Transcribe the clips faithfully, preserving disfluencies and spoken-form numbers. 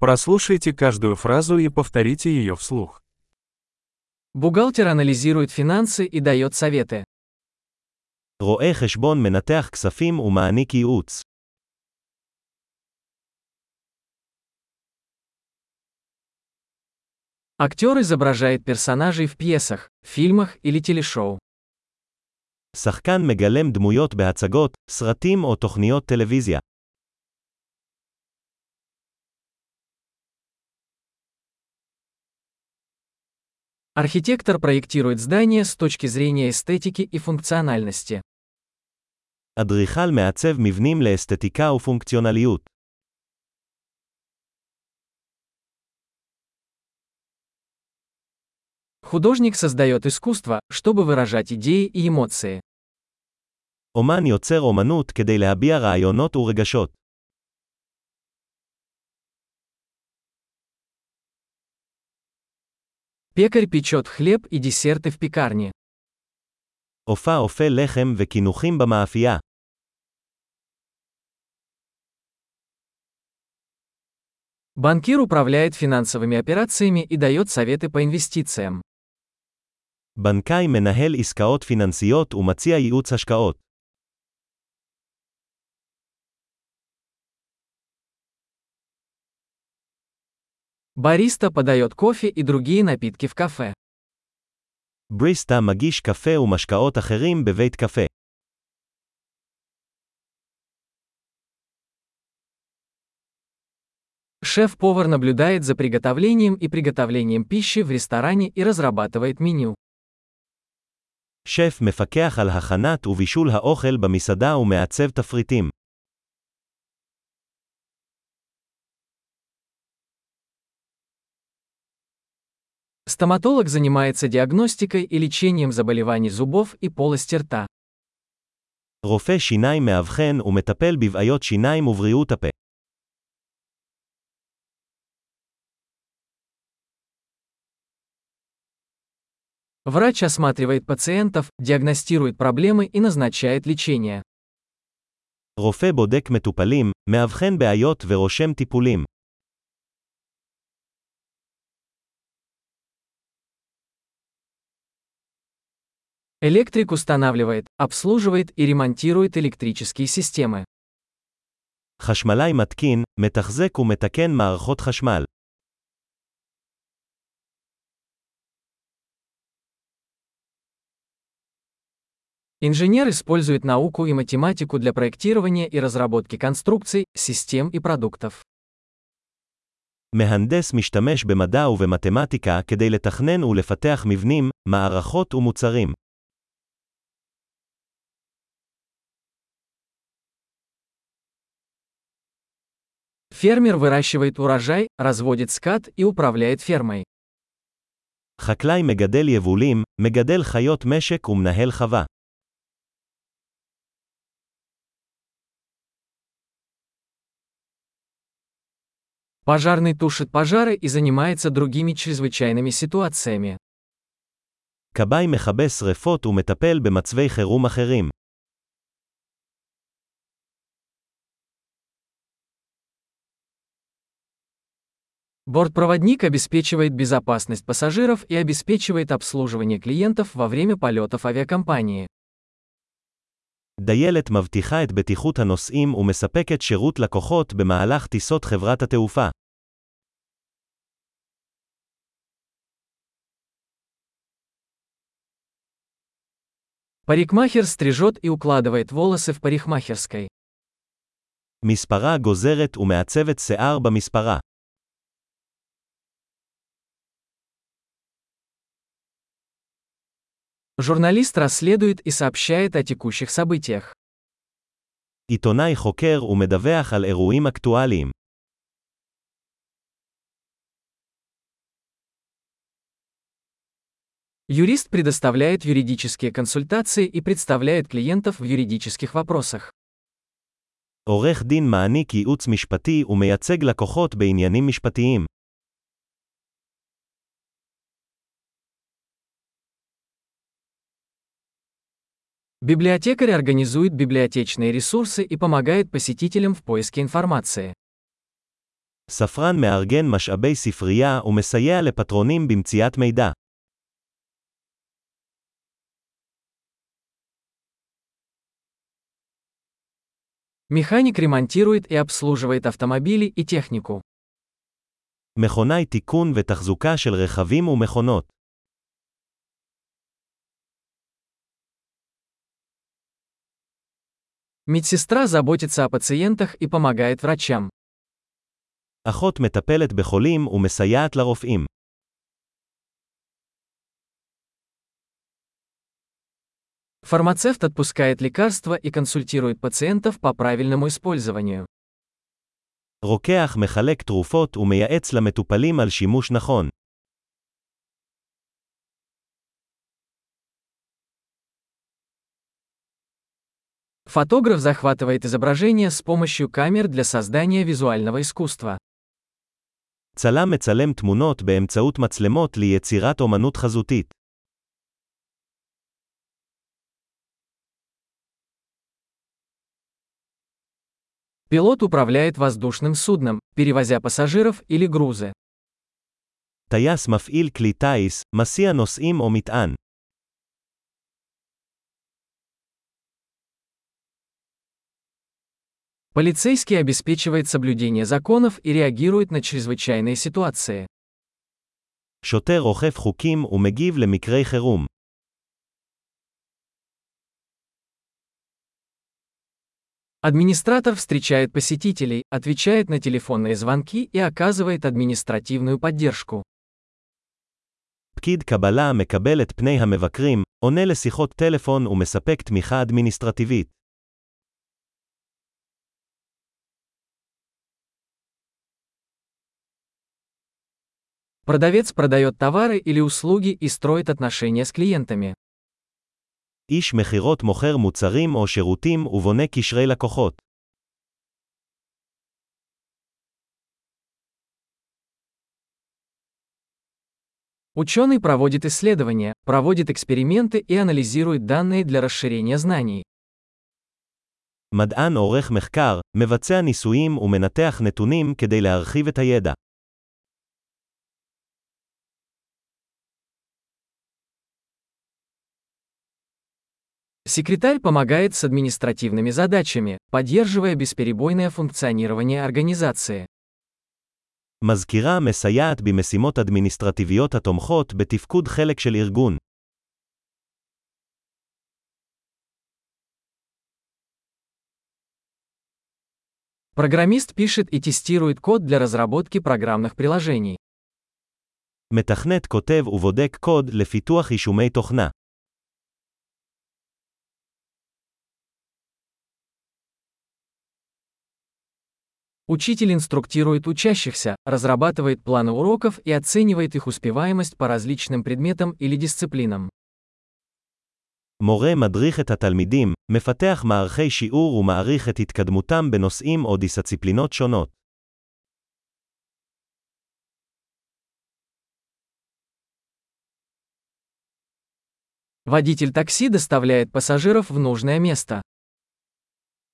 Прослушайте каждую фразу и повторите ее вслух. Бухгалтер анализирует финансы и дает советы. רואה חשבון מנתח כספים ומעניק ייעוץ. Актер изображает персонажей в пьесах, фильмах или телешоу. שחקן מגלם דמויות בהצגות, סרטים או תוכניות טלוויזיה. Архитектор проектирует здание с точки зрения эстетики и функциональности. אדריכל מעצב מבנים לאסתטיקה ופונקציונליות. Художник создает искусство, чтобы выражать идеи и эмоции. אומן יוצר אומנות כדי להביע רעיונות ורגשות. Пекарь печет хлеб и десерты в пекарне. Офа офе лехем векинухим бамаафия. Банкир управляет финансовыми операциями и дает советы по инвестициям. Банкай менахел искаот финансиот умация иуц ашкаот. Бариста подает кофе и другие напитки в кафе. Бариста магиш кафе у машкаот ахерим бевейт кафе. Шеф-повар наблюдает за приготовлением и приготовлением пищи в ресторане и разрабатывает меню. Шеф мефакех аль хаханат у вишул хаохель бамисада у меацев тафритим. Стоматолог занимается диагностикой и лечением заболеваний зубов и полости рта. Рофе шинайм меавхен умтапель бивайот шинайм увриут апе. Врач осматривает пациентов, диагностирует проблемы и назначает лечение. Рофе бодек метупалим, меавхен беайот верошем типулим. Электрик устанавливает, обслуживает и ремонтирует электрические системы. חשמלאי מתקין, מתחזק ומתקן מערכות חשמל. Инженер использует науку и математику для проектирования и разработки конструкций, систем и продуктов. מהנדס משתמש במדע ובמתמטיקה כדי לתכנן ולפתח מבנים, מערכות ומוצרים. Фермер выращивает урожай, разводит скот и управляет фермой. חקלאי מגדל יבולים, מגדל חיות משק ומנהל חווה. Пожарный тушит пожары и занимается другими чрезвычайными ситуациями. כבאי מכבה שרפות ומטפל במצבי חירום אחרים. Бортпроводник обеспечивает безопасность пассажиров и обеспечивает обслуживание клиентов во время полетов авиакомпании. דיילת מבטיחה את בטיחות הנוסעים ומספקת שירות לקוחות במהלך טיסות חברת התעופה. Парикмахер стрижет и укладывает волосы в парикмахерской. מספרה גוזרת ומעצבת שיער במספרה. Журналист расследует и сообщает о текущих событиях. עיתונאי חוקר ומדווח על אירועים אקטואליים. Юрист предоставляет юридические консультации и представляет клиентов в юридических вопросах. עורך דין מעניק ייעוץ משפטי ומייצג לקוחות בעניינים משפטיים. Библиотекарь организует библиотечные ресурсы и помогает посетителям в поиске информации. ספרן מארגן משאבי ספרייה ומסייע לפטרונים במציאת מידע. Механик ремонтирует и обслуживает автомобили и технику. מכונאי תיקון ותחזוקה של רכבים ומכונות. Медсестра заботится о пациентах и помогает врачам. אחות מטפלת בחולים ומסייעת לרופאים. Фармацевт отпускает лекарства и консультирует пациентов по правильному использованию. רוקח מחלק תרופות ומייעץ למטופלים על שימוש נכון. Фотограф захватывает изображение с помощью камер для создания визуального искусства. צלם מצלם תמונות באמצעות מצלמות ליצירת אומנות חזותית. Пилот управляет воздушным судном, перевозя пассажиров или грузы. טייס מפעיל כלי טיס, מסיע נוסעים או מטען. Полицейский обеспечивает соблюдение законов и реагирует на чрезвычайные ситуации. שוטר אוכף חוקים ומגיב למקרי חירום. Администратор встречает посетителей, отвечает на телефонные звонки и оказывает административную поддержку. פקיד קבלה מקבל את פני המבקרים, עונה לשיחות טלפון ומספק תמיכה אדמיניסטרטיבית. Продавец продает товары или услуги и строит отношения с клиентами. איש מכירות מוכר מוצרים או שירותים ובונה קשרי לקוחות. Ученый проводит исследования, проводит эксперименты и анализирует данные для расширения знаний. מדען עורך מחקר, מבצע ניסויים ומנתח נתונים כדי להרחיב את הידע. Секретарь помогает с административными задачами, поддерживая бесперебойное функционирование организации. מזכירה מסייעת במשימות אדמיניסטרטיביות התומכות בתפקוד חלק של ארגון. Программист пишет и тестирует код для разработки программных приложений. מתכנת כותב ובודק קוד לפיתוח יישומי תוכנה. Учитель инструктирует учащихся, разрабатывает планы уроков и оценивает их успеваемость по различным предметам или дисциплинам. מורה מדריך את התלמידים, מפתח מערכי שיעור ומעריך את התקדמותם בנושאים או דיסציפלינות שונות. Водитель такси доставляет пассажиров в нужное место.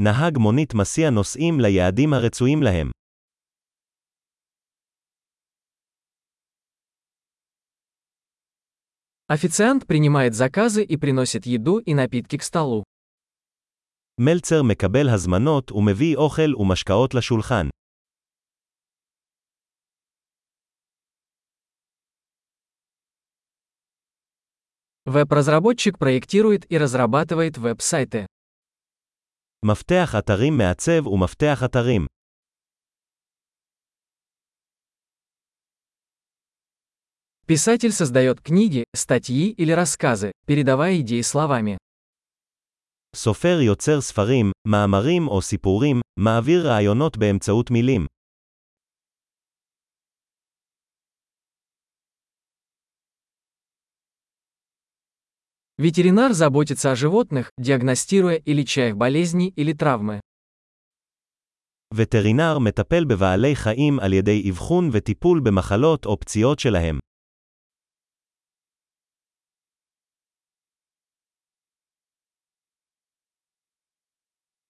נהג מונית מסיע נוסעים ליעדים הרצויים להם. Официант принимает заказы и приносит еду и напитки к столу. מלצר מקבל הזמנות ומביא אוכל ומשקאות לשולחן. Веб-разработчик проектирует и разрабатывает веб-сайты. מפתח אתרים מעצב ומפתח אתרים. Писатель создает книги, статьи или рассказы, передавая идеи словами. סופר יוצר ספרים, מאמרים או סיפורים, מעביר רעיונות באמצעות מילים. Ветеринар заботится о животных, диагностируя и леча их болезни или травмы. וטרינר מטפל בבעלי חיים על ידי אבחון וטיפול במחלות או פציעות שלהם.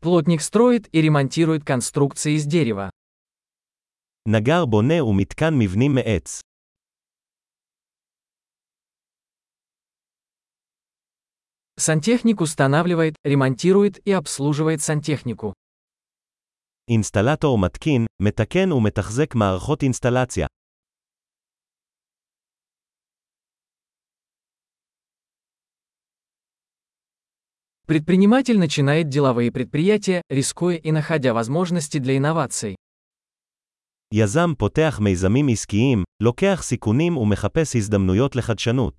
Плотник строит и ремонтирует конструкции из дерева. נגר בונה ומתקן מבנים מעץ. Сантехник устанавливает, ремонтирует и обслуживает сантехнику. אינסטלטור מתקין, מתקן ומתחזק מערכות אינסטלציה. Предприниматель начинает деловые предприятия, рискуя и находя возможности для инноваций. יזם פותח מיזמים עסקיים, לוקח סיכונים ומחפש הזדמנויות לחדשנות.